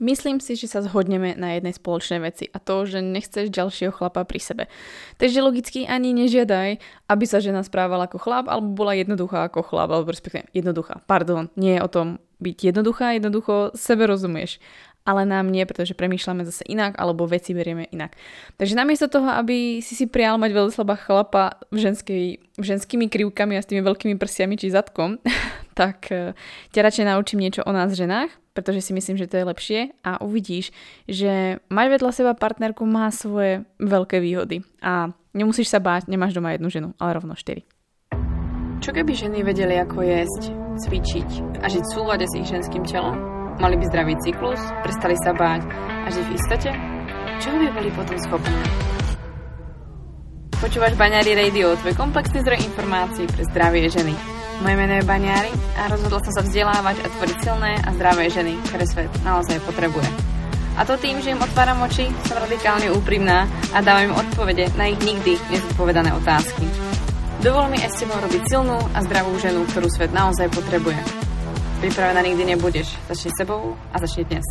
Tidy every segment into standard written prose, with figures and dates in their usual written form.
Myslím si, že sa zhodneme na jednej spoločnej veci a to, že nechceš ďalšieho chlapa pri sebe. Takže logicky ani nežiadaj, aby sa žena správala ako chlap alebo bola jednoduchá ako chlap, alebo respektíve jednoduchá. Pardon, nie je o tom byť jednoduchá, jednoducho sebe rozumieš. Ale nám nie, pretože premýšľame zase inak alebo veci berieme inak. Takže namiesto toho, aby si prial mať veľa chlapa ženskými krivkami a s tými veľkými prsiami či zadkom, tak ťa radšej naučím niečo o nás ženách, pretože si myslím, že to je lepšie a uvidíš, že mať vedľa seba partnerku má svoje veľké výhody a nemusíš sa báť, nemáš doma jednu ženu, ale rovno 4. Čo keby ženy vedeli, ako jesť, cvičiť a žiť v súlade s ich ženským telom? Mali by zdravý cyklus, prestali sa báť a žiť v istote? Čo by boli potom schopné? Počúvaš Baniari Rádio, tvoj komplexný zdroj informácií pre zdravie ženy. Moje meno je Baniari a rozhodla som sa vzdelávať a tvoriť silné a zdravé ženy, ktoré svet naozaj potrebuje. A to tým, že im otváram oči, som radikálne úprimná a dávam im odpovede na ich nikdy nezodpovedané otázky. Dovol mi aj s tebou robiť silnú a zdravú ženu, ktorú svet naozaj potrebuje. Pripravená nikdy nebudeš. Začni s sebou a začni dnes.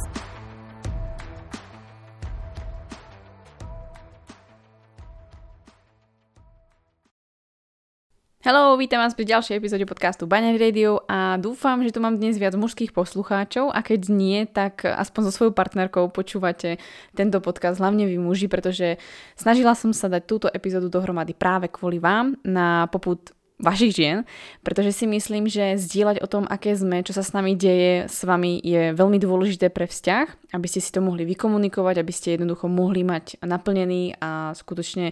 Hello, vítam vás pri ďalšej epizóde podcastu Baniari Rádio a dúfam, že tu mám dnes viac mužských poslucháčov a keď nie, tak aspoň so svojou partnerkou počúvate tento podcast, hlavne vy muži, pretože snažila som sa dať túto epizódu dohromady práve kvôli vám na popud vašich žien, pretože si myslím, že zdieľať o tom, aké sme, čo sa s nami deje, s vami je veľmi dôležité pre vzťah, aby ste si to mohli vykomunikovať, aby ste jednoducho mohli mať naplnený a skutočne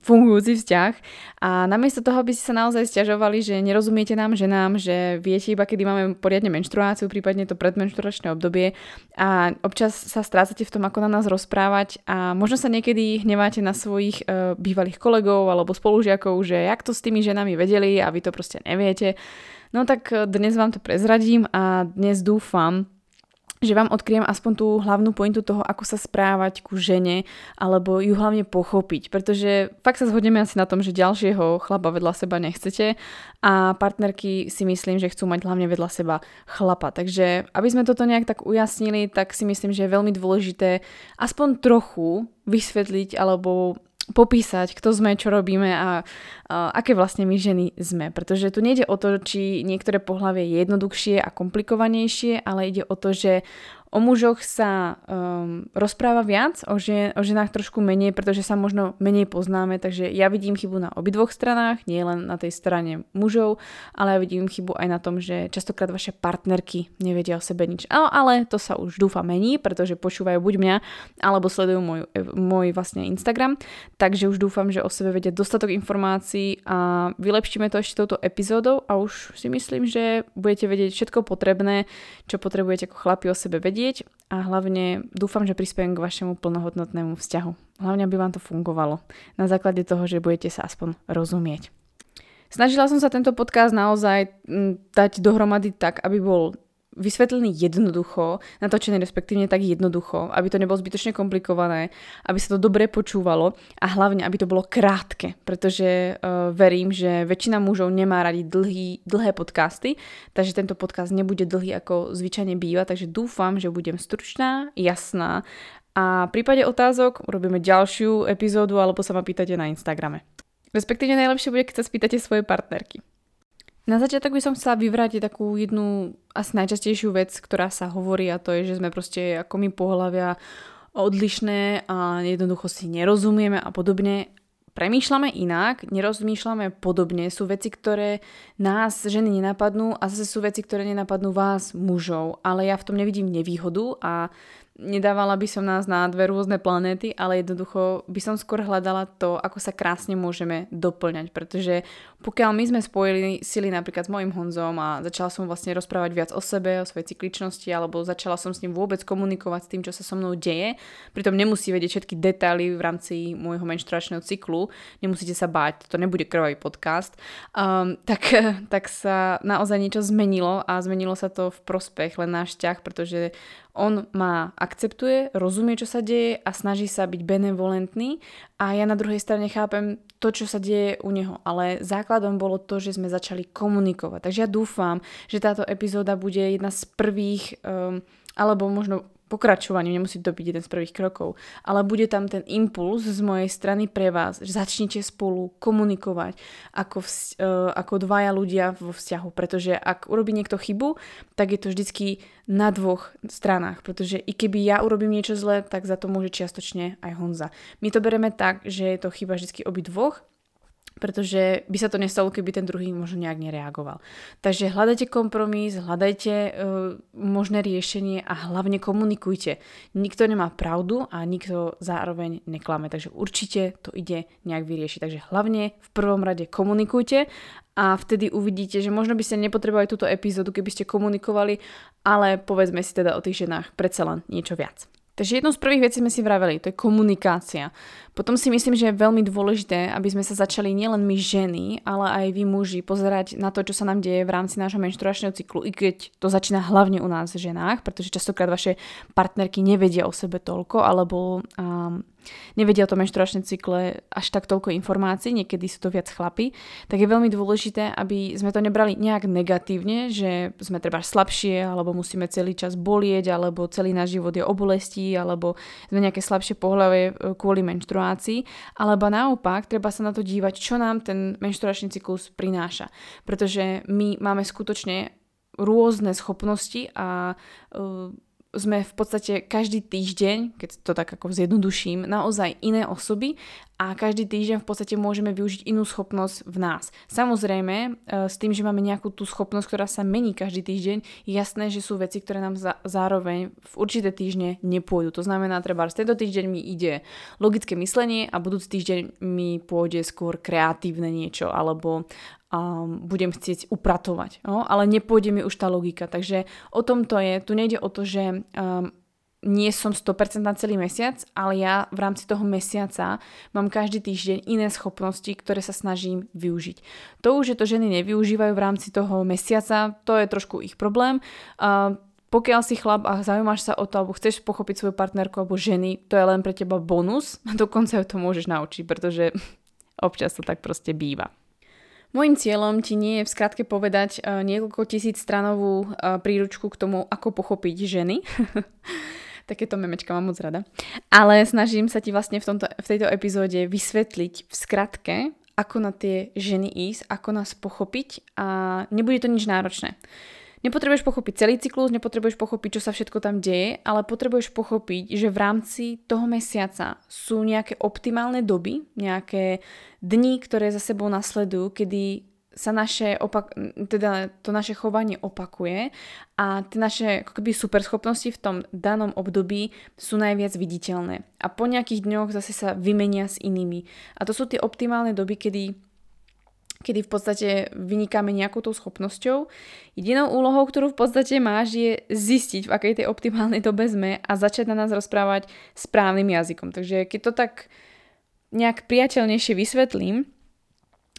fungujúci vzťah a namiesto toho, aby ste sa naozaj sťažovali, že nerozumiete nám, ženám, že viete iba, kedy máme poriadne menštruáciu, prípadne to predmenštruačné obdobie a občas sa strácate v tom, ako na nás rozprávať a možno sa niekedy hneváte na svojich bývalých kolegov alebo spolužiakov, že jak to s tými ženami vedeli a vy to proste neviete. No tak dnes vám to prezradím a dnes dúfam, že vám odkryjem aspoň tú hlavnú pointu toho, ako sa správať ku žene alebo ju hlavne pochopiť, pretože fakt sa zhodneme asi na tom, že ďalšieho chlapa vedľa seba nechcete a partnerky si myslím, že chcú mať hlavne vedľa seba chlapa, takže aby sme toto nejak tak ujasnili, tak si myslím, že je veľmi dôležité aspoň trochu vysvetliť alebo popísať, kto sme, čo robíme a aké vlastne my ženy sme. Pretože tu nejde o to, či niektoré pohlavie je jednoduchšie a komplikovanejšie, ale ide o to, že o mužoch sa rozpráva viac, o ženách trošku menej, pretože sa možno menej poznáme, takže ja vidím chybu na obidvoch stranách, nie len na tej strane mužov, ale ja vidím chybu aj na tom, že častokrát vaše partnerky nevedia o sebe nič. No, ale to sa už dúfam mení, pretože počúvajú buď mňa, alebo sledujú môj vlastne Instagram, takže už dúfam, že o sebe vedia dostatok informácií a vylepšíme to ešte touto epizódou a už si myslím, že budete vedieť všetko potrebné, čo potrebujete ako chlapi o sebe vedieť. A hlavne dúfam, že prispiem k vašemu plnohodnotnému vzťahu. Hlavne, aby vám to fungovalo. Na základe toho, že budete sa aspoň rozumieť. Snažila som sa tento podcast naozaj dať dohromady tak, aby bol vysvetlený jednoducho, natočený respektívne tak jednoducho, aby to nebolo zbytočne komplikované, aby sa to dobre počúvalo a hlavne, aby to bolo krátke, pretože verím, že väčšina mužov nemá radi dlhé podcasty, takže tento podcast nebude dlhý ako zvyčajne býva, takže dúfam, že budem stručná, jasná a v prípade otázok urobíme ďalšiu epizódu alebo sa ma pýtate na Instagrame. Respektívne najlepšie bude, keď sa spýtate svoje partnerky. Na začiatok by som chcela vyvrátiť takú jednu asi najčastejšiu vec, ktorá sa hovorí a to je, že sme proste ako my pohlavia odlišné a jednoducho si nerozumieme a podobne. Premýšľame inak, nerozmýšľame podobne. Sú veci, ktoré nás ženy nenapadnú a zase sú veci, ktoré nenapadnú vás mužov. Ale ja v tom nevidím nevýhodu a nedávala by som nás na dve rôzne planéty, ale jednoducho by som skôr hľadala to, ako sa krásne môžeme doplňať, pretože pokiaľ my sme spojili sily napríklad s mojím Honzom a začala som vlastne rozprávať viac o sebe, o svojej cykličnosti, alebo začala som s ním vôbec komunikovať s tým, čo sa so mnou deje, pritom nemusí vedieť všetky detaily v rámci môjho menštruačného cyklu, nemusíte sa báť, to nebude krvavý podcast, tak sa naozaj niečo zmenilo a zmenilo sa to v prospech len náš vzťah, pretože on ma akceptuje, rozumie, čo sa deje a snaží sa byť benevolentný a ja na druhej strane chápem to, čo sa deje u neho, ale základom bolo to, že sme začali komunikovať. Takže ja dúfam, že táto epizóda bude jedna z prvých, alebo možno pokračovaním, nemusí to byť jeden z prvých krokov, ale bude tam ten impuls z mojej strany pre vás, že začnite spolu komunikovať ako dvaja ľudia vo vzťahu, pretože ak urobí niekto chybu, tak je to vždycky na dvoch stranách, pretože i keby ja urobím niečo zlé, tak za to môže čiastočne aj Honza. My to bereme tak, že je to chyba vždycky obidvoch, pretože by sa to nestalo, keby ten druhý možno nejak nereagoval. Takže hľadajte kompromis, hľadajte možné riešenie a hlavne komunikujte. Nikto nemá pravdu a nikto zároveň neklame, takže určite to ide nejak vyriešiť. Takže hlavne v prvom rade komunikujte a vtedy uvidíte, že možno by ste nepotrebovali túto epizódu, keby ste komunikovali, ale povedzme si teda o tých ženách predsa len niečo viac. Takže jednou z prvých vecí sme si vraveli, to je komunikácia. Potom si myslím, že je veľmi dôležité, aby sme sa začali nielen my ženy, ale aj vy muži pozerať na to, čo sa nám deje v rámci nášho menštruačného cyklu, i keď to začína hlavne u nás ženách, pretože častokrát vaše partnerky nevedia o sebe toľko, alebo nevedia o tom menštruačnom cykle až tak toľko informácií, niekedy sú to viac chlapy, tak je veľmi dôležité, aby sme to nebrali nejak negatívne, že sme treba slabšie, alebo musíme celý čas bolieť, alebo celý náš život je o bolesti, alebo sme nejaké slabšie pohlavie kvôli menštruácii, alebo naopak treba sa na to dívať, čo nám ten menštruačný cyklus prináša, pretože my máme skutočne rôzne schopnosti a sme v podstate každý týždeň, keď to tak ako zjednoduším, naozaj iné osoby a každý týždeň v podstate môžeme využiť inú schopnosť v nás. Samozrejme, s tým, že máme nejakú tú schopnosť, ktorá sa mení každý týždeň, je jasné, že sú veci, ktoré nám zároveň v určité týždne nepôjdu. To znamená, treba z tento týždeň mi ide logické myslenie a budúci týždeň mi pôjde skôr kreatívne niečo alebo budem chcieť upratovať, no? Ale nepôjde mi už tá logika, takže o tom to je, tu nejde o to, že nie som 100% na celý mesiac, ale ja v rámci toho mesiaca mám každý týždeň iné schopnosti, ktoré sa snažím využiť. To už, že to ženy nevyužívajú v rámci toho mesiaca, to je trošku ich problém. Pokiaľ si chlap a zaujímaš sa o to, alebo chceš pochopiť svoju partnerku alebo ženy, to je len pre teba bonus, dokonca ju to môžeš naučiť, pretože občas to tak proste býva. Mojím cieľom ti nie je v skratke povedať niekoľko tisíc stranovú príručku k tomu, ako pochopiť ženy. Takéto memečka mám moc rada. Ale snažím sa ti vlastne v tejto epizóde vysvetliť v skratke, ako na tie ženy ísť, ako nás pochopiť a nebude to nič náročné. Nepotrebuješ pochopiť celý cyklus, nepotrebuješ pochopiť, čo sa všetko tam deje, ale potrebuješ pochopiť, že v rámci toho mesiaca sú nejaké optimálne doby, nejaké dni, ktoré za sebou nasledujú, kedy sa to naše chovanie opakuje a tie naše akoby superschopnosti v tom danom období sú najviac viditeľné. A po nejakých dňoch zase sa vymenia s inými. A to sú tie optimálne doby, kedy v podstate vynikáme nejakou tou schopnosťou. Jedinou úlohou, ktorú v podstate máš, je zistiť, v akej tej optimálnej dobe sme a začať na nás rozprávať správnym jazykom. Takže keď to tak nejak priateľnejšie vysvetlím,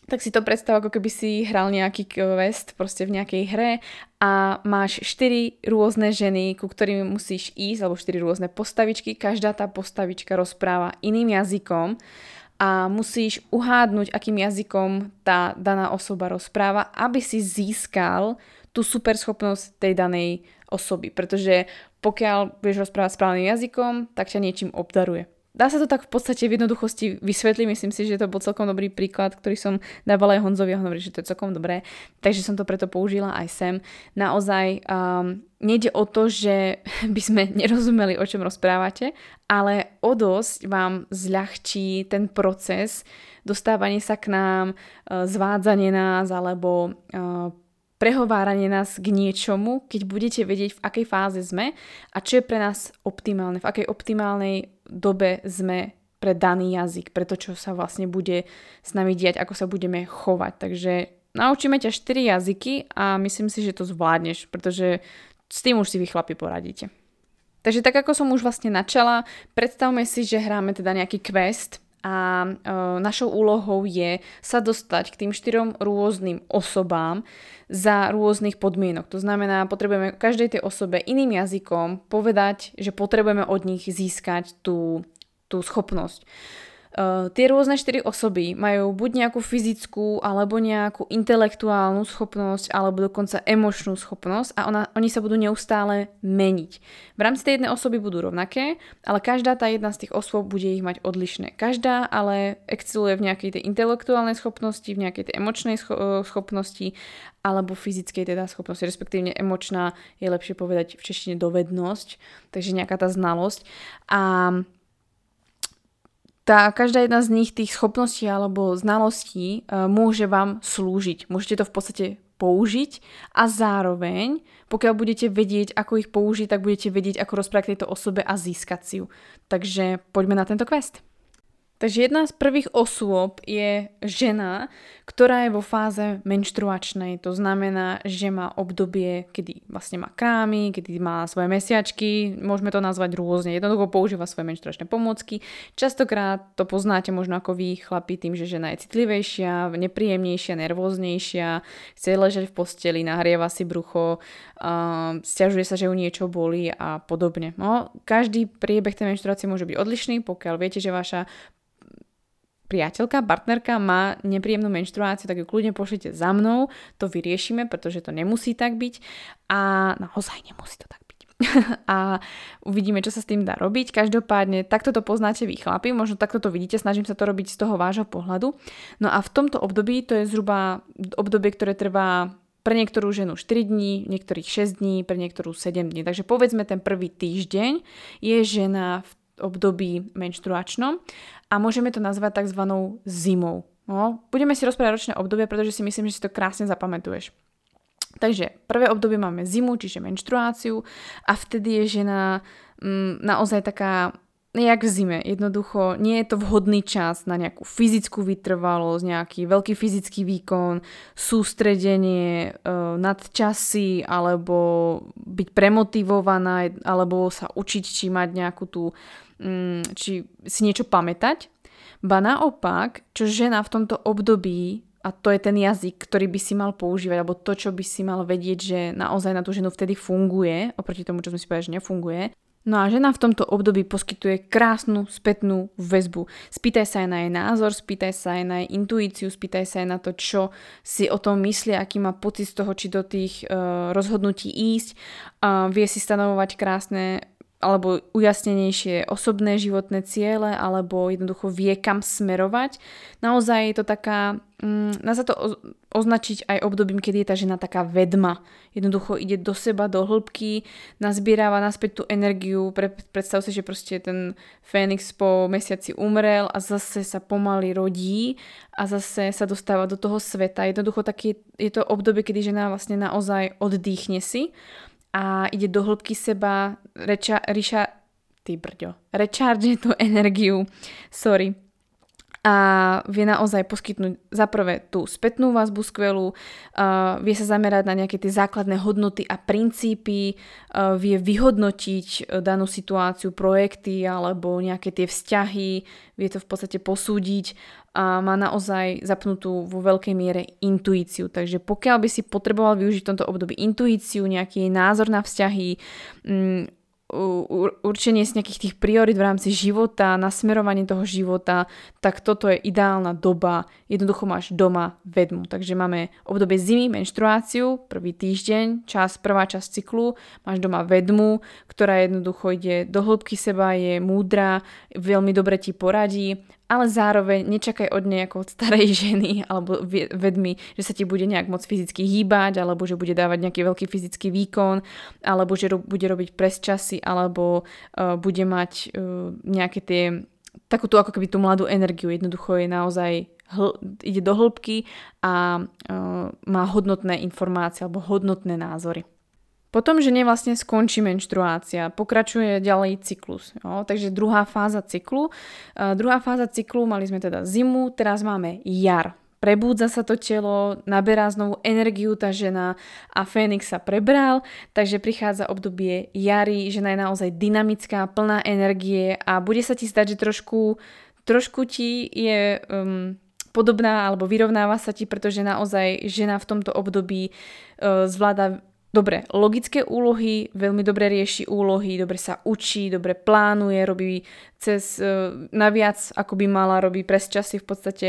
tak si to predstav, ako keby si hral nejaký quest proste v nejakej hre a máš 4 rôzne ženy, ku ktorým musíš ísť, alebo 4 rôzne postavičky. Každá tá postavička rozpráva iným jazykom a musíš uhádnuť, akým jazykom tá daná osoba rozpráva, aby si získal tú superschopnosť tej danej osoby. Pretože pokiaľ budeš rozprávať správnym jazykom, tak ťa niečím obdaruje. Dá sa to tak v podstate v jednoduchosti vysvetliť. Myslím si, že to bol celkom dobrý príklad, ktorý som dávala aj Honzovi a hovoril, že to je celkom dobré. Takže som to preto použila aj sem. Naozaj nejde o to, že by sme nerozumeli, o čom rozprávate, ale o dosť vám zľahčí ten proces dostávanie sa k nám, zvádzanie nás alebo prehováranie nás k niečomu, keď budete vedieť, v akej fáze sme a čo je pre nás optimálne, v akej optimálnej dobe sme pre daný jazyk, pre to, čo sa vlastne bude s nami diať, ako sa budeme chovať. Takže naučíme ťa 4 jazyky a myslím si, že to zvládneš, pretože s tým už si vy chlapi poradíte. Takže tak ako som už vlastne načala, predstavme si, že hráme teda nejaký quest a našou úlohou je sa dostať k tým 4 rôznym osobám za rôznych podmienok. To znamená, potrebujeme každej tej osobe iným jazykom povedať, že potrebujeme od nich získať tú schopnosť. Tie rôzne štyri osoby majú buď nejakú fyzickú, alebo nejakú intelektuálnu schopnosť, alebo dokonca emočnú schopnosť a oni sa budú neustále meniť. V rámci tej jednej osoby budú rovnaké, ale každá tá jedna z tých osôb bude ich mať odlišné. Každá ale exceluje v nejakej tej intelektuálnej schopnosti, v nejakej tej emočnej schopnosti, alebo fyzickej teda schopnosti, respektívne emočná je lepšie povedať v češtine dovednosť, takže nejaká tá znalosť. A každá jedna z nich, tých schopností alebo znalostí, môže vám slúžiť. Môžete to v podstate použiť a zároveň, pokiaľ budete vedieť, ako ich použiť, tak budete vedieť, ako rozprávať tejto osobe a získať si ju. Takže poďme na tento quest. Takže jedna z prvých osôb je žena, ktorá je vo fáze menštruačnej. To znamená, že má obdobie, kedy vlastne má krámy, kedy má svoje mesiačky, môžeme to nazvať rôzne. Jednoducho používa svoje menštruačné pomôcky. Častokrát to poznáte možno ako vy, chlapi, tým, že žena je citlivejšia, nepríjemnejšia, nervóznejšia, chce ležať v posteli, nahrieva si brucho, sťažuje sa, že ju niečo bolí a podobne. No, každý priebeh tej menštruácie môže byť odlišný, pokiaľ viete, že vaša priateľka, partnerka má nepríjemnú menštruáciu, tak ju kľudne pošlite za mnou, to vyriešime, pretože to nemusí tak byť a naozaj nemusí to tak byť. A uvidíme, čo sa s tým dá robiť. Každopádne, takto to poznáte vy, chlapi, možno takto to vidíte, snažím sa to robiť z toho vášho pohľadu. No a v tomto období, to je zhruba obdobie, ktoré trvá pre niektorú ženu 4 dní, niektorých 6 dní, pre niektorú 7 dní. Takže povedzme ten prvý týždeň je žena v období menštruačnom a môžeme to nazvať tzv. Zimou. No, budeme si rozprávať ročné obdobie, pretože si myslím, že si to krásne zapamätuješ. Takže prvé obdobie máme zimu, čiže menštruáciu a vtedy je žena naozaj taká nejak v zime. Jednoducho nie je to vhodný čas na nejakú fyzickú vytrvalosť, nejaký veľký fyzický výkon, sústredenie, nadčasy, alebo byť premotivovaná, alebo sa učiť, či mať nejakú tú, či si niečo pamätať. Ba naopak, čo žena v tomto období, a to je ten jazyk, ktorý by si mal používať, alebo to, čo by si mal vedieť, že naozaj na tú ženu vtedy funguje, oproti tomu, čo sme si povedali, že nefunguje. No a žena v tomto období poskytuje krásnu spätnú väzbu. Spýtaj sa aj na jej názor, spýtaj sa aj na jej intuíciu, spýtaj sa aj na to, čo si o tom myslí, aký má pocit z toho, či do tých rozhodnutí ísť. Vie si stanovovať krásne alebo ujasnenejšie osobné životné ciele, alebo jednoducho vie, kam smerovať. Naozaj je to taká... Dá sa to označiť aj obdobím, kedy je tá žena taká vedma. Jednoducho ide do seba, do hĺbky, nazbierava naspäť tú energiu. Predstav si, že proste ten Fénix po mesiaci umrel a zase sa pomaly rodí a zase sa dostáva do toho sveta. Jednoducho také je to obdobie, kedy žena vlastne naozaj oddychne si a ide do hĺbky seba, recharge tú energiu. A vie naozaj poskytnúť zaprvé tú spätnú vazbu skvelú, vie sa zamerať na nejaké tie základné hodnoty a princípy, vie vyhodnotiť danú situáciu, projekty alebo nejaké tie vzťahy, vie to v podstate posúdiť a má naozaj zapnutú vo veľkej miere intuíciu. Takže pokiaľ by si potreboval využiť v tomto období intuíciu, nejaký názor na vzťahy, určenie z nejakých tých priorit v rámci života, nasmerovanie toho života, tak toto je ideálna doba. Jednoducho máš doma vedmu. Takže máme obdobie zimy, menštruáciu, prvý týždeň, prvá časť cyklu, máš doma vedmu, ktorá jednoducho ide do hĺbky seba, je múdra, veľmi dobre ti poradí, ale zároveň nečakaj od nej ako od starej ženy alebo vedmi, že sa ti bude nejak moc fyzicky hýbať, alebo že bude dávať nejaký veľký fyzický výkon, alebo že bude robiť presčasy, alebo bude mať nejaké tie, takúto ako keby tú mladú energiu. Jednoducho je naozaj, ide do hĺbky a má hodnotné informácie alebo hodnotné názory. Potom žene vlastne skončí menštruácia, pokračuje ďalej cyklus. Jo? Takže druhá fáza cyklu. Mali sme teda zimu, teraz máme jar. Prebúdza sa to telo, naberá znovu energiu tá žena a Fénix sa prebral, takže prichádza obdobie jary, žena je naozaj dynamická, plná energie a bude sa ti stať, že trošku ti je podobná alebo vyrovnáva sa ti, pretože naozaj žena v tomto období zvláda dobre logické úlohy, veľmi dobre rieši úlohy, dobre sa učí, dobre plánuje, robí cez naviac, ako by mala, robí pres časy v podstate,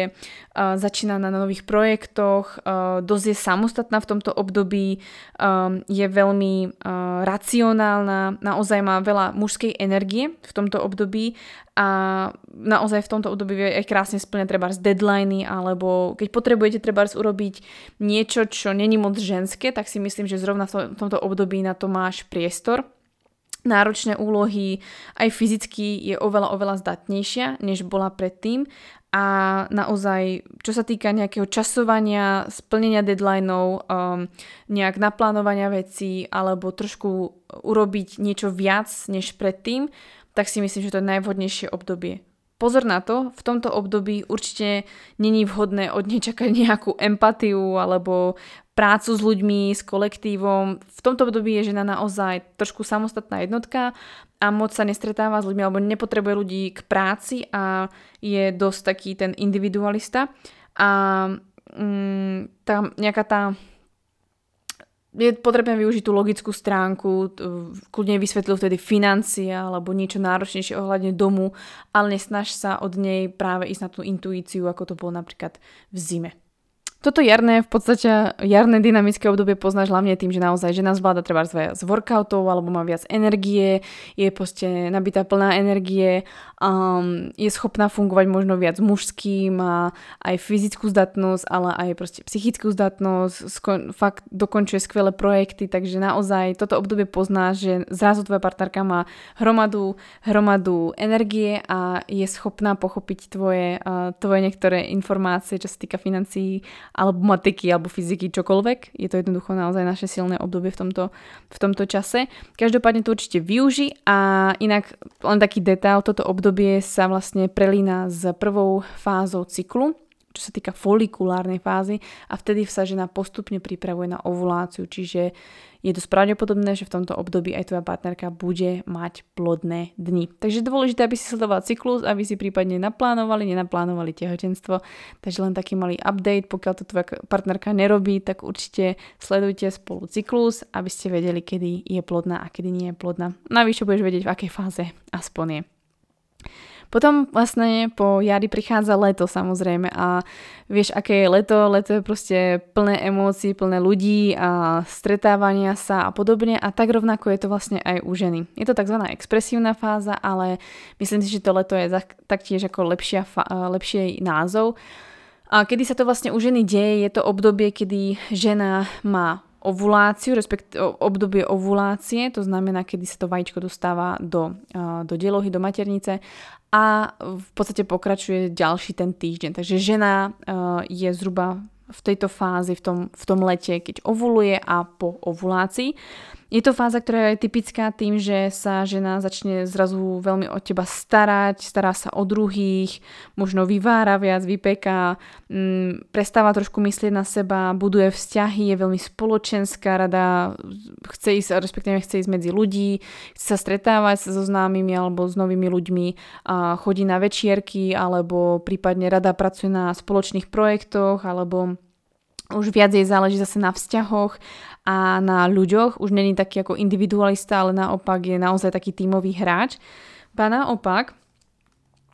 začína na nových projektoch, dosť je samostatná v tomto období, je veľmi racionálna, naozaj má veľa mužskej energie v tomto období a naozaj v tomto období aj krásne splňa trebárs deadliny, alebo keď potrebujete trebárs urobiť niečo, čo není moc ženské, tak si myslím, že zrovna v tomto období na to máš priestor. Náročné úlohy, aj fyzicky je oveľa zdatnejšia, než bola predtým. A naozaj, čo sa týka nejakého časovania, splnenia deadlineov, nejak naplánovania vecí, alebo trošku urobiť niečo viac, než predtým, tak si myslím, že to je najvhodnejšie obdobie. Pozor na to, v tomto období určite není vhodné od nej čakať nejakú empatiu alebo prácu s ľuďmi, s kolektívom. V tomto období je žena naozaj trošku samostatná jednotka a moc sa nestretáva s ľuďmi alebo nepotrebuje ľudí k práci a je dosť taký ten individualista. A je potrebné využiť tú logickú stránku, kľudne vysvetlil vtedy financie alebo niečo náročnejšie ohľadne domu, ale nesnaž sa od nej práve ísť na tú intuíciu, ako to bolo napríklad v zime. Toto jarné, v podstate jarné dynamické obdobie poznáš hlavne tým, že naozaj žena zvláda treba z workoutov alebo má viac energie, je proste nabitá plná energie, je schopná fungovať možno viac mužský, má aj fyzickú zdatnosť, ale aj proste psychickú zdatnosť, fakt dokončuje skvelé projekty, takže naozaj toto obdobie poznáš, že zrazu tvoja partnerka má hromadu energie a je schopná pochopiť tvoje niektoré informácie, čo sa týka financií, alebo matiky, alebo fyziky, čokoľvek. Je to jednoducho naozaj naše silné obdobie v tomto čase. Každopádne to určite využi a inak len taký detail, toto obdobie sa vlastne prelína s prvou fázou cyklu, čo sa týka folikulárnej fázy a vtedy sa žena postupne pripravuje na ovuláciu, čiže je dosť pravdepodobné, že v tomto období aj tvoja partnerka bude mať plodné dni. Takže dôležité, aby si sledoval cyklus, aby si prípadne nenaplánovali tehotenstvo. Takže len taký malý update, pokiaľ to tvoja partnerka nerobí, tak určite sledujte spolu cyklus, aby ste vedeli, kedy je plodná a kedy nie je plodná. Navyše budeš vedieť, v akej fáze aspoň je. Potom vlastne po jari prichádza leto samozrejme a vieš, aké je leto. Leto je proste plné emócií, plné ľudí a stretávania sa a podobne a tak rovnako je to vlastne aj u ženy. Je to tzv. Expresívna fáza, ale myslím si, že to leto je taktiež ako lepší názov. A kedy sa to vlastne u ženy deje, je to obdobie, kedy žena má ovuláciu, respektíve obdobie ovulácie, to znamená, kedy sa to vajíčko dostáva do delohy, do maternice a v podstate pokračuje ďalší ten týždeň. Takže žena je zhruba v tejto fázi, v tom lete, keď ovuluje a po ovulácii. Je to fáza, ktorá je typická tým, že sa žena začne zrazu veľmi o teba starať, stará sa o druhých, možno vyvára viac, vypeká, prestáva trošku myslieť na seba, buduje vzťahy, je veľmi spoločenská, rada chce ísť medzi ľudí, chce sa stretávať so známymi alebo s novými ľuďmi, a chodí na večierky alebo prípadne rada pracuje na spoločných projektoch alebo už viac jej záleží zase na vzťahoch a na ľuďoch. Už není taký ako individualista, ale naopak je naozaj taký tímový hráč. Ba naopak,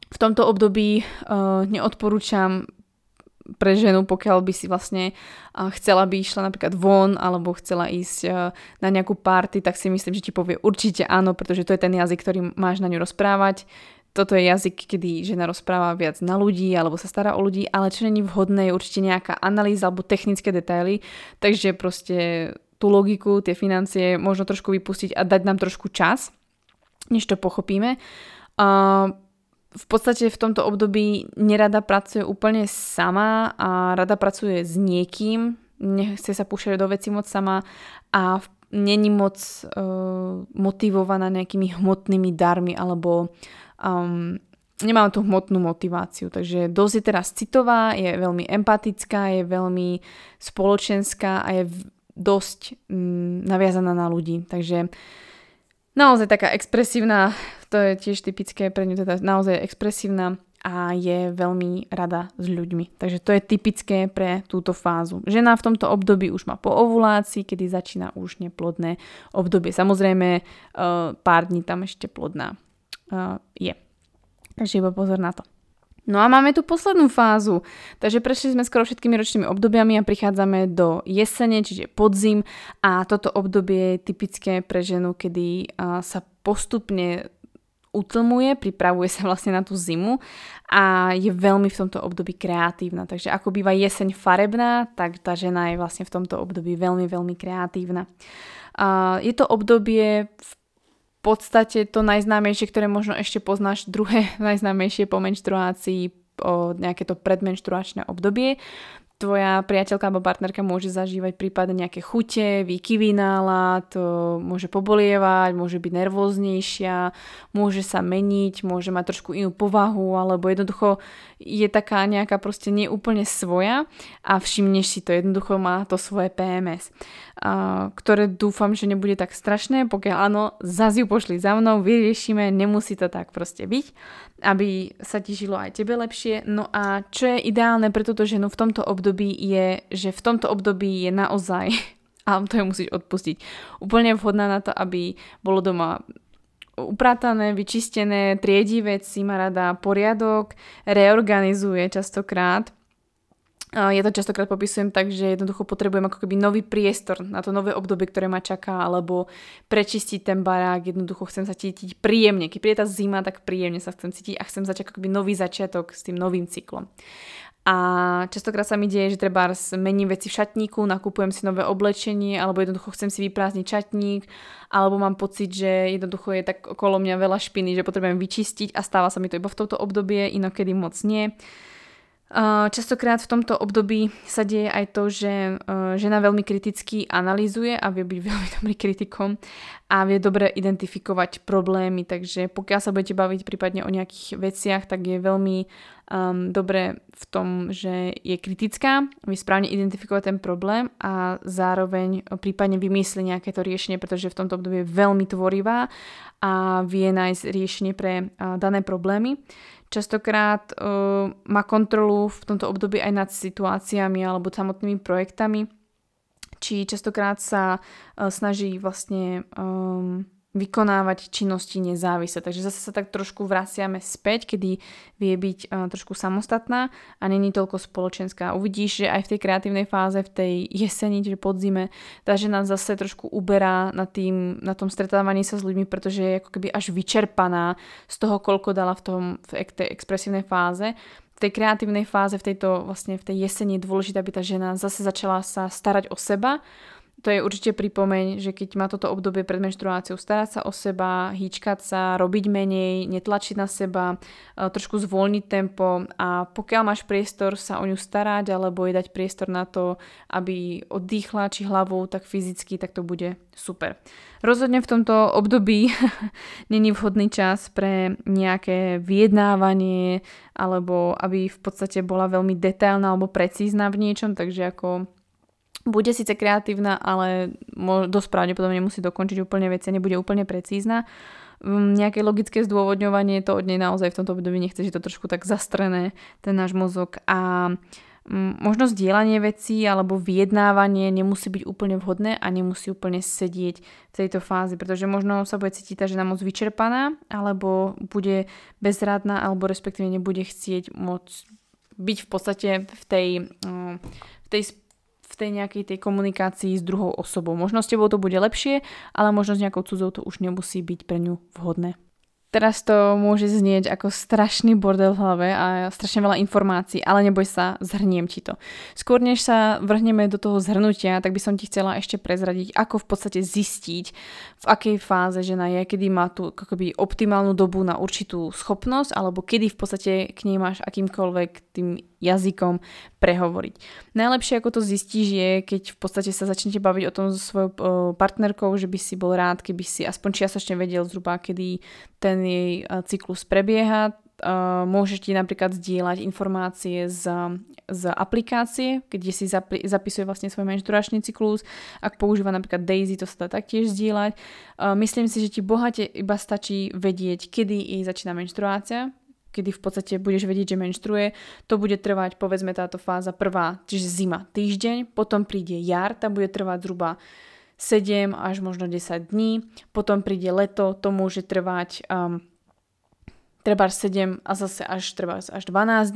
v tomto období neodporúčam pre ženu, pokiaľ by si vlastne chcela by išla napríklad von alebo chcela ísť na nejakú party, tak si myslím, že ti povie určite áno, pretože to je ten jazyk, ktorý máš na ňu rozprávať. Toto je jazyk, kedy žena rozpráva viac na ľudí alebo sa stará o ľudí, ale čo není vhodné je určite nejaká analýza alebo technické detaily, takže proste tú logiku, tie financie možno trošku vypustiť a dať nám trošku čas, než to pochopíme. V podstate v tomto období nerada pracuje úplne sama a rada pracuje s niekým, nechce sa púšťať do veci moc sama a není moc motivovaná nejakými hmotnými darmi alebo nemám tú hmotnú motiváciu, takže dosť je teraz citová, je veľmi empatická, je veľmi spoločenská a je dosť naviazaná na ľudí, takže naozaj taká expresívna, to je tiež typické pre ňu, teda naozaj expresívna a je veľmi rada s ľuďmi. Takže to je typické pre túto fázu. Žena v tomto období už má po ovulácii, kedy začína už neplodné obdobie. Samozrejme, pár dní tam ešte plodná je. Takže iba pozor na to. No a máme tu poslednú fázu, takže prešli sme skoro všetkými ročnými obdobiami a prichádzame do jesene, čiže podzim, a toto obdobie je typické pre ženu, kedy sa postupne utlmuje, pripravuje sa vlastne na tú zimu a je veľmi v tomto období kreatívna. Takže ako býva jeseň farebná, tak tá žena je vlastne v tomto období veľmi, veľmi kreatívna. Je to obdobie v podstate to najznámejšie, ktoré možno ešte poznáš, druhé najznámejšie po menštruácii, o nejaké to predmenštruačné obdobie. Tvoja priateľka alebo partnerka môže zažívať prípadne nejaké chute, výkyvy nálad, môže pobolievať, môže byť nervóznejšia, môže sa meniť, môže mať trošku inú povahu, alebo jednoducho je taká nejaká proste neúplne svoja a všimneš si to, jednoducho má to svoje PMS, ktoré dúfam, že nebude tak strašné, pokiaľ áno, zase ju pošli za mnou, vyriešime, nemusí to tak proste byť, aby sa ti žilo aj tebe lepšie. No a čo je ideálne pre túto ženu v tomto období je, že v tomto období je naozaj, a to je musíš odpustiť, úplne vhodná na to, aby bolo doma upratané, vyčistené, triedi veci, má rada poriadok, reorganizuje častokrát. Ja to častokrát popisujem tak, že jednoducho potrebujem ako keby nový priestor na to nové obdobie, ktoré ma čaká, alebo prečistiť ten barák, jednoducho chcem sa cítiť príjemne. Keď príde tá zima, tak príjemne sa chcem cítiť a chcem začať ako keby nový začiatok s tým novým cyklom. A častokrát sa mi deje, že treba mením veci v šatníku, nakupujem si nové oblečenie, alebo jednoducho chcem si vyprázdniť šatník, alebo mám pocit, že jednoducho je tak okolo mňa veľa špiny, že potrebujem vyčistiť, a stáva sa mi to iba v tomto obdobie, inokedy moc nie. Častokrát v tomto období sa deje aj to, že žena veľmi kriticky analyzuje a vie byť veľmi dobrý kritikom a vie dobre identifikovať problémy, takže pokiaľ sa budete baviť prípadne o nejakých veciach, tak je veľmi dobre v tom, že je kritická, vie správne identifikovať ten problém a zároveň prípadne vymyslí nejaké to riešenie, pretože v tomto období je veľmi tvorivá a vie nájsť riešenie pre dané problémy. Častokrát má kontrolu v tomto období aj nad situáciami alebo samotnými projektami, či častokrát sa snaží vlastne vykonávať činnosti nezávisle. Takže zase sa tak trošku vraciame späť, kedy vie byť trošku samostatná a není toľko spoločenská. Uvidíš, že aj v tej kreatívnej fáze, v tej jeseni, čiže podzime, tá žena zase trošku uberá na tom stretávaní sa s ľuďmi, pretože je ako keby až vyčerpaná z toho, koľko dala v tej expresívnej fáze. V tej kreatívnej fáze, v tej jeseni je dôležité, aby tá žena zase začala sa starať o seba. To je určite pripomeň, že keď má toto obdobie pred menštruáciou, starať sa o seba, hýčkať sa, robiť menej, netlačiť na seba, trošku zvoľniť tempo, a pokiaľ máš priestor sa o ňu starať alebo jej dať priestor na to, aby oddýchla či hlavou, tak fyzicky, tak to bude super. Rozhodne v tomto období není vhodný čas pre nejaké vyjednávanie alebo aby v podstate bola veľmi detailná alebo precízna v niečom, takže ako bude síce kreatívna, ale dosť pravdepodobne musí dokončiť úplne veci, nebude úplne precízna. Nejaké logické zdôvodňovanie to od nej naozaj v tomto období nechce, že to trošku tak zastrené ten náš mozog, a možno zdieľanie vecí alebo vyjednávanie nemusí byť úplne vhodné a nemusí úplne sedieť v tejto fázi, pretože možno sa bude cítiť tá žena moc vyčerpaná alebo bude bezradná alebo respektíve nebude chcieť moc byť v podstate v tej nejakej tej komunikácii s druhou osobou. Možno s tebou to bude lepšie, ale možno s nejakou cudzou to už nemusí byť pre ňu vhodné. Teraz to môže znieť ako strašný bordel v hlave a strašne veľa informácií, ale neboj sa, zhrniem ti to. Skôr než sa vrhneme do toho zhrnutia, tak by som ti chcela ešte prezradiť, ako v podstate zistiť, v akej fáze žena je, kedy má tú akoby optimálnu dobu na určitú schopnosť, alebo kedy v podstate k nej máš akýmkoľvek tým jazykom prehovoriť. Najlepšie, ako to zistíš, je, keď v podstate sa začnete baviť o tom so svojou partnerkou, že by si bol rád, keby si aspoň čiastočne vedel zhruba, kedy ten jej cyklus prebieha. Môže ti napríklad zdieľať informácie z aplikácie, kde si zapisuje vlastne svoj menšturačný cyklus. Ak používa napríklad Daisy, to sa dá taktiež zdieľať. Myslím si, že ti bohate iba stačí vedieť, kedy jej začína menštruácia, kedy v podstate budeš vedieť, že menštruje. To bude trvať, povedzme, táto fáza prvá, čiže zima, týždeň, potom príde jar, tá bude trvať zhruba 7 až možno 10 dní, potom príde leto, to môže trvať treba 7 a zase až 12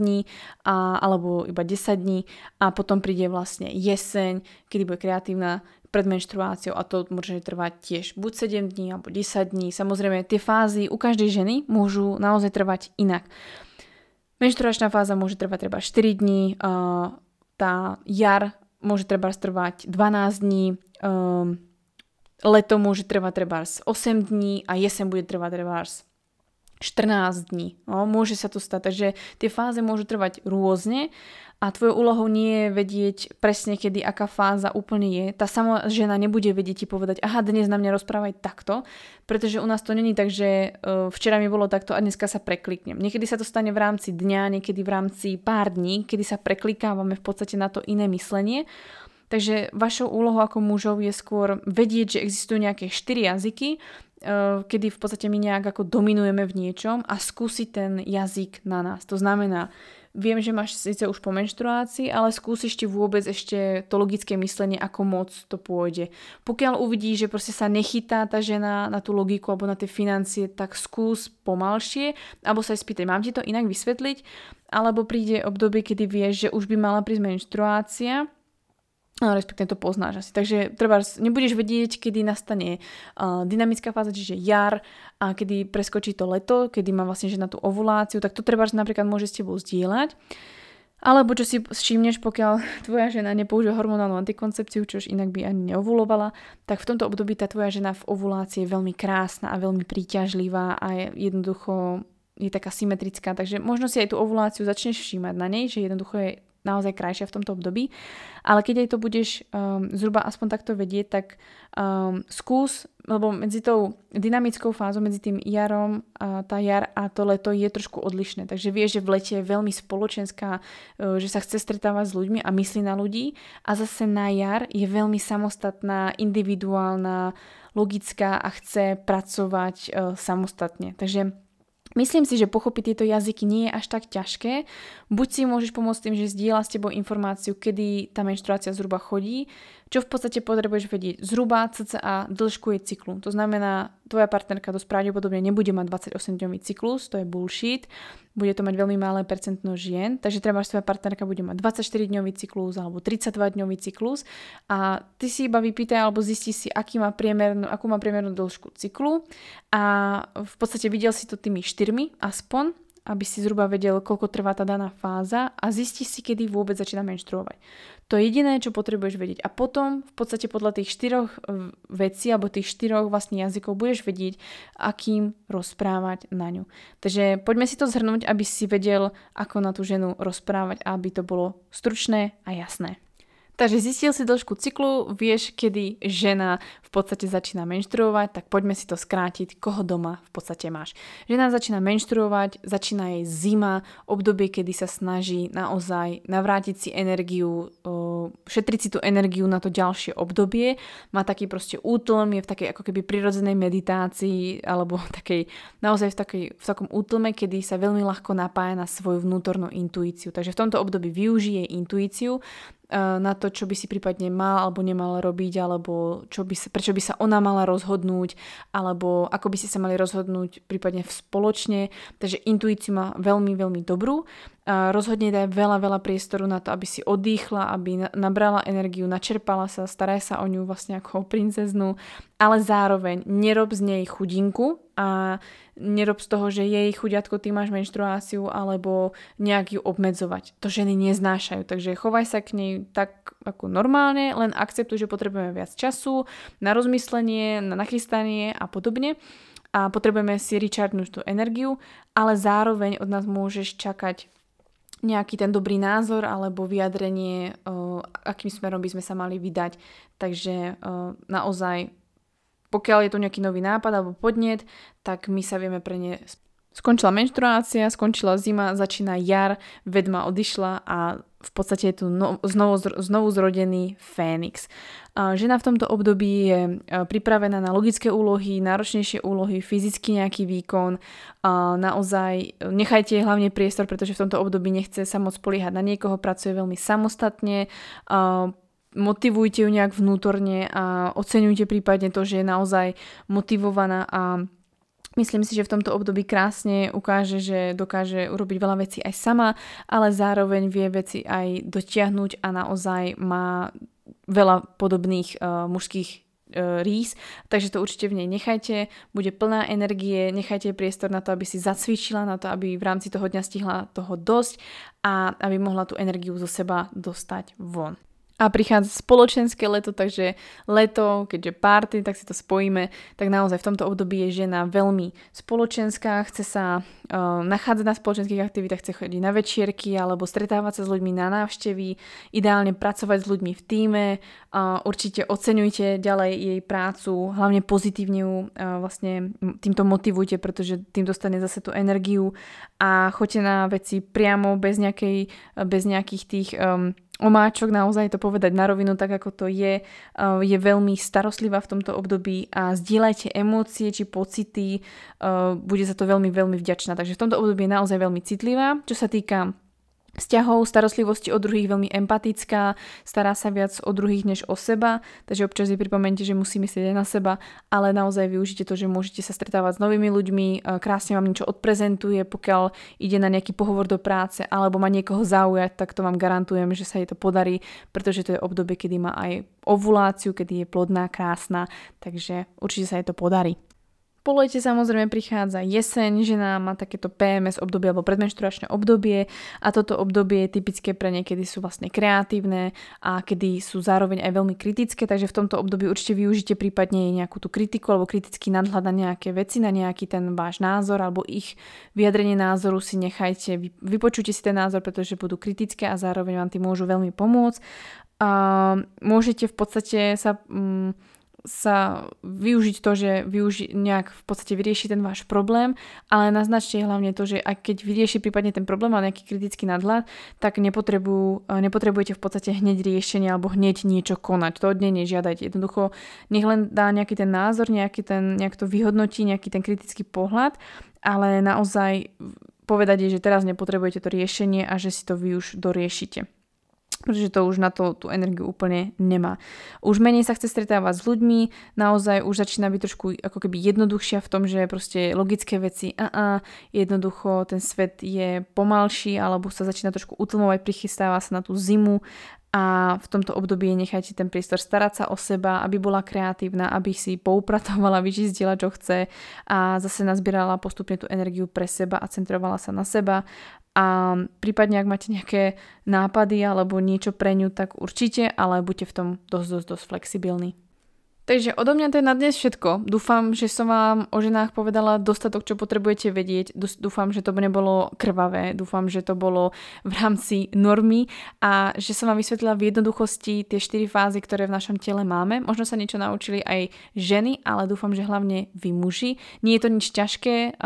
dní alebo iba 10 dní a potom príde vlastne jeseň, kedy bude kreatívna pred menštruáciou a to môže trvať tiež buď 7 dní alebo 10 dní. Samozrejme tie fázy u každej ženy môžu naozaj trvať inak. Menštruačná fáza môže trvať treba 4 dní, tá jar môže treba trvať 12 dní, leto môže trvať treba 8 dní a jeseň bude trvať treba 14 dní. No, môže sa to stať, takže tie fáze môžu trvať rôzne a tvojou úlohou nie je vedieť presne, kedy aká fáza úplne je. Tá sama žena nebude vedieť ti povedať, aha, dnes na mňa rozprávaj takto, pretože u nás to není tak, že včera mi bolo takto a dneska sa prekliknem. Niekedy sa to stane v rámci dňa, niekedy v rámci pár dní, kedy sa preklikávame v podstate na to iné myslenie. Takže vašou úlohou ako mužov je skôr vedieť, že existujú nejaké 4 jazyky, kedy v podstate my nejak ako dominujeme v niečom a skúsiť ten jazyk na nás. To znamená, viem, že máš síce už po menštruácii, ale skúsiš ti vôbec ešte to logické myslenie, ako moc to pôjde. Pokiaľ uvidíš, že proste sa nechytá tá žena na tú logiku alebo na tie financie, tak skús pomalšie, alebo sa aj spýtaj, mám ti to inak vysvetliť? Alebo príde obdobie, kedy vieš, že už by mala prísť menštruácia, no, respektíve to poznáš asi. Takže treba, nebudeš vedieť, kedy nastane dynamická fáza, čiže jar a kedy preskočí to leto, kedy má vlastne žena tú ovuláciu, tak to treba napríklad môže s tebou zdieľať. Alebo čo si všimneš, pokiaľ tvoja žena nepoužíva hormonálnu antikoncepciu, čo už inak by ani neovulovala, tak v tomto období tá tvoja žena v ovulácii je veľmi krásna a veľmi príťažlivá a je jednoducho je taká symetrická. Takže možno si aj tú ovuláciu začneš všímať na nej, že jednoducho je naozaj krajšia v tomto období, ale keď aj to budeš zhruba aspoň takto vedieť, tak skús, lebo medzi tou dynamickou fázou, medzi tým jarom, tá jar a to leto je trošku odlišné, takže vieš, že v lete je veľmi spoločenská, že sa chce stretávať s ľuďmi a myslí na ľudí a zase na jar je veľmi samostatná, individuálna, logická a chce pracovať samostatne, takže myslím si, že pochopiť tieto jazyky nie je až tak ťažké. Buď si môžeš pomôcť tým, že zdieľa s tebou informáciu, kedy tá menštruácia zhruba chodí, čo v podstate potrebuješ vedieť zhruba cca dĺžku jej cyklu. To znamená, tvoja partnerka dosť pravdepodobne nebude mať 28-dňový cyklus, to je bullshit, bude to mať veľmi malé percentno žien, takže treba, že tvoja partnerka bude mať 24-dňový cyklus alebo 32-dňový cyklus a ty si iba vypýtaj alebo zisti si, akú má priemernú dĺžku cyklu a v podstate videl si to tými 4 aspoň, aby si zhruba vedel, koľko trvá tá daná fáza a zistiš si, kedy vôbec začína menštruovať. To je jediné, čo potrebuješ vedieť. A potom v podstate podľa tých 4 vecí alebo tých 4 vlastných jazykov budeš vedieť, akým rozprávať na ňu. Takže poďme si to zhrnúť, aby si vedel, ako na tú ženu rozprávať, aby to bolo stručné a jasné. Takže zistil si dĺžku cyklu, vieš, kedy žena v podstate začína menštruovať, tak poďme si to skrátiť, koho doma v podstate máš. Žena začína menštruovať, začína jej zima, obdobie, kedy sa snaží naozaj navrátiť si energiu, šetriť si tú energiu na to ďalšie obdobie, má taký proste útlm, je v takej ako keby prirodzenej meditácii, alebo takej, naozaj v takom útlme, kedy sa veľmi ľahko napája na svoju vnútornú intuíciu. Takže v tomto období využije intuíciu, na to, čo by si prípadne mal alebo nemal robiť, alebo prečo by sa ona mala rozhodnúť, alebo ako by ste sa mali rozhodnúť prípadne spoločne. Takže intuíciu má veľmi, veľmi dobrú. Rozhodne dá veľa priestoru na to, aby si odýchla, aby nabrala energiu, načerpala sa, staraj sa o ňu vlastne ako princeznu, ale zároveň nerob z nej chudinku a nerob z toho, že jej chudiatko, ty máš menštruáciu alebo nejak ju obmedzovať. To ženy neznášajú, takže chovaj sa k nej tak ako normálne, len akceptuj, že potrebujeme viac času na rozmyslenie, na nachystanie a podobne. A potrebujeme si rechargenúť tú energiu, ale zároveň od nás môžeš čakať nejaký ten dobrý názor alebo vyjadrenie, akým smerom by sme sa mali vydať. Takže naozaj, pokiaľ je to nejaký nový nápad alebo podnet, tak my sa vieme pre ne Skončila menštruácia, skončila zima, začína jar, vedma odišla a v podstate je tu znovu zrodený Fénix. Žena v tomto období je pripravená na logické úlohy, náročnejšie úlohy, fyzicky nejaký výkon. Naozaj nechajte jej hlavne priestor, pretože v tomto období nechce sa moc spoliehať na niekoho, pracuje veľmi samostatne, motivujte ju nejak vnútorne a oceňujte prípadne to, že je naozaj motivovaná a myslím si, že v tomto období krásne ukáže, že dokáže urobiť veľa vecí aj sama, ale zároveň vie veci aj dotiahnuť a naozaj má veľa podobných mužských rýs, takže to určite v nej nechajte, bude plná energie, nechajte priestor na to, aby si zacvičila, na to, aby v rámci toho dňa stihla toho dosť a aby mohla tú energiu zo seba dostať von. A prichádza spoločenské leto, takže leto, keďže party, tak si to spojíme, tak naozaj v tomto období je žena veľmi spoločenská, chce sa nachádzať na spoločenských aktivitách, chce chodiť na večierky alebo stretávať sa s ľuďmi na návštevy, ideálne pracovať s ľuďmi v tíme, určite oceňujte ďalej jej prácu, hlavne pozitívne ju vlastne týmto motivujte, pretože tým dostane zase tú energiu a choďte na veci priamo, bez nejakých tých omáčok, naozaj to povedať na rovinu tak, ako to je veľmi starostlivá v tomto období a zdieľajte emócie či pocity, bude za to veľmi, veľmi vďačná. Takže v tomto období je naozaj veľmi citlivá. Čo sa týka vzťahov, starostlivosti o druhých, veľmi empatická, stará sa viac o druhých než o seba, takže občas si pripomente, že musí myslieť aj na seba, ale naozaj využite to, že môžete sa stretávať s novými ľuďmi, krásne vám niečo odprezentuje, pokiaľ ide na nejaký pohovor do práce alebo má niekoho zaujať, tak to vám garantujem, že sa jej to podarí, pretože to je obdobie, kedy má aj ovuláciu, kedy je plodná, krásna, takže určite sa jej to podarí. Po lete samozrejme prichádza jeseň, žena má takéto PMS obdobie alebo predmenštruačné obdobie a toto obdobie je typické pre ne, kedy sú vlastne kreatívne a kedy sú zároveň aj veľmi kritické, takže v tomto období určite využite prípadne nejakú tú kritiku alebo kritický nadhľad na nejaké veci, na nejaký ten váš názor alebo ich vyjadrenie názoru si nechajte, vypočujte si ten názor, pretože budú kritické a zároveň vám tým môžu veľmi pomôcť. Môžete v podstate sa využiť to, že nejak v podstate vyrieši ten váš problém, ale naznačte hlavne to, že aj keď vyrieši prípadne ten problém a nejaký kritický nadhľad, tak nepotrebujete v podstate hneď riešenie alebo hneď niečo konať. To od nej nežiadajte. Jednoducho nech len dá nejaký ten názor, nejak to vyhodnotí, nejaký ten kritický pohľad, ale naozaj povedať jej, že teraz nepotrebujete to riešenie a že si to vy už doriešite, pretože to už na to tú energiu úplne nemá. Už menej sa chce stretávať s ľuďmi, naozaj už začína byť trošku ako keby jednoduchšia v tom, že proste logické veci, jednoducho ten svet je pomalší, alebo sa začína trošku utlmovať, prichystáva sa na tú zimu a v tomto období nechajte ten priestor starať sa o seba, aby bola kreatívna, aby si poupratovala, vyčistila, čo chce a zase nazbierala postupne tú energiu pre seba a centrovala sa na seba. A prípadne, ak máte nejaké nápady alebo niečo pre ňu, tak určite, ale buďte v tom dosť flexibilní. Takže odo mňa to je na dnes všetko. Dúfam, že som vám o ženách povedala dostatok, čo potrebujete vedieť. Dúfam, že to nebolo krvavé. Dúfam, že to bolo v rámci normy a že som vám vysvetlila v jednoduchosti tie 4 fázy, ktoré v našom tele máme. Možno sa niečo naučili aj ženy, ale dúfam, že hlavne vy muži. Nie je to nič ťažké.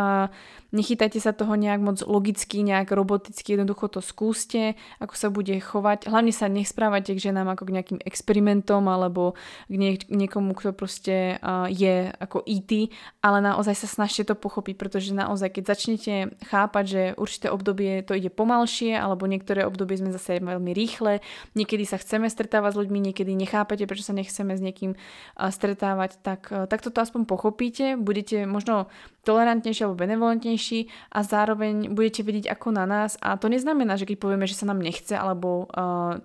Nechytajte sa toho nejak moc logicky, nejak roboticky, jednoducho to skúste, ako sa bude chovať. Hlavne sa nesprávajte k ženám ako k nejakým experimentom alebo k niekomu, kto proste je ako IT, ale naozaj sa snažte to pochopiť, pretože naozaj, keď začnete chápať, že určité obdobie to ide pomalšie, alebo niektoré obdobie sme zase veľmi rýchle, niekedy sa chceme stretávať s ľuďmi, niekedy nechápate, prečo sa nechceme s niekým stretávať, tak toto aspoň pochopíte, budete možno tolerantnejší alebo benevolentnejší, a zároveň budete vedieť ako na nás a to neznamená, že keď povieme, že sa nám nechce alebo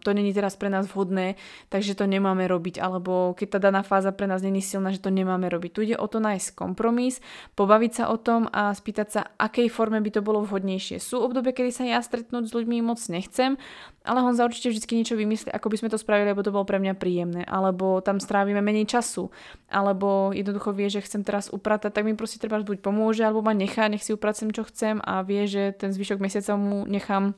to není teraz pre nás vhodné, takže to nemáme robiť, alebo keď tá daná fáza pre nás není silná, že to nemáme robiť. Tu ide o to nájsť kompromis, pobaviť sa o tom a spýtať sa, akej forme by to bolo vhodnejšie. Sú obdobie, kedy sa ja stretnúť s ľuďmi moc nechcem, ale Honza určite vždy niečo vymyslí, ako by sme to spravili, lebo to bolo pre mňa príjemné, alebo tam strávime menej času, alebo jednoducho vie, že chcem teraz upratať, tak mi proste treba buď pomôže, alebo ma nechá, nech si upracem, čo chcem a vie, že ten zvyšok mesiaca mu nechám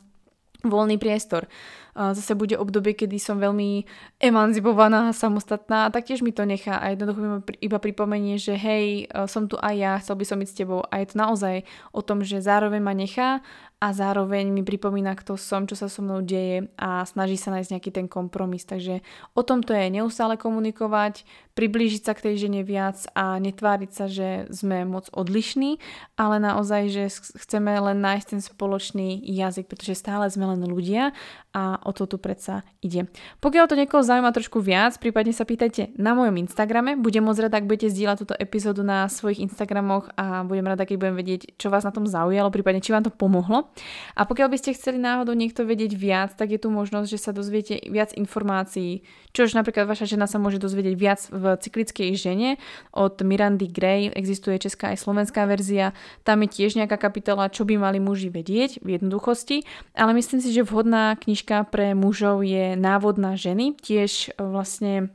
voľný priestor. Zase bude obdobie, kedy som veľmi emancipovaná, samostatná a taktiež mi to nechá a jednoducho mi iba pripomenie, že hej, som tu aj ja, chcel by som ísť s tebou a je to naozaj o tom, že zároveň ma nechá a zároveň mi pripomína, kto som, čo sa so mnou deje a snaží sa nájsť nejaký ten kompromis. Takže o tom to je neustále komunikovať, priblížiť sa k tej žene viac a netváriť sa, že sme moc odlišní, ale naozaj, že chceme len nájsť ten spoločný jazyk, pretože stále sme len ľudia a o to tu predsa ide. Pokiaľ to niekoho zaujíma trošku viac, prípadne sa pýtajte na mojom Instagrame. Budem moc rada, ak budete zdieľať túto epizódu na svojich Instagramoch a budem rada, keď budem vedieť, čo vás na tom zaujalo, prípadne či vám to pomohlo. A pokiaľ by ste chceli náhodou niekto vedieť viac, tak je tu možnosť, že sa dozviete viac informácií, čo už napríklad vaša žena sa môže dozvedieť viac v Cyklickej žene od Mirandy Gray, existuje česká aj slovenská verzia. Tam je tiež nejaká kapitola, čo by mali muži vedieť v jednoduchosti, ale myslím si, že vhodná knižka pre mužov je Návod na ženy, tiež vlastne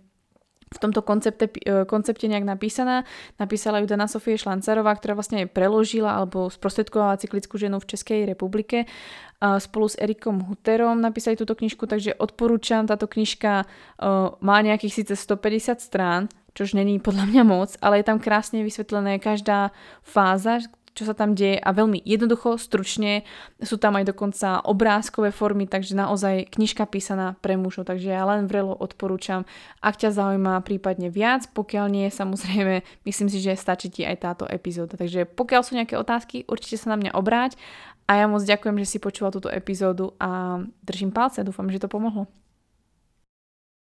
v tomto koncepte nejak napísaná. Napísala ju Dana Sofie Šlancarová, ktorá vlastne preložila alebo sprostredkovala Cyklickú ženu v Českej republike. Spolu s Erikom Hutterom napísali túto knižku, takže odporúčam, táto knižka má nejakých síce 150 strán, čož není podľa mňa moc, ale je tam krásne vysvetlené každá fáza, čo sa tam deje a veľmi jednoducho, stručne, sú tam aj dokonca obrázkové formy, takže naozaj knižka písaná pre mužov, takže ja len vrelo odporúčam, ak ťa zaujíma prípadne viac, pokiaľ nie, samozrejme, myslím si, že stačí ti aj táto epizóda, takže pokiaľ sú nejaké otázky, určite sa na mňa obráť a ja moc ďakujem, že si počúval túto epizódu a držím palce, dúfam, že to pomohlo.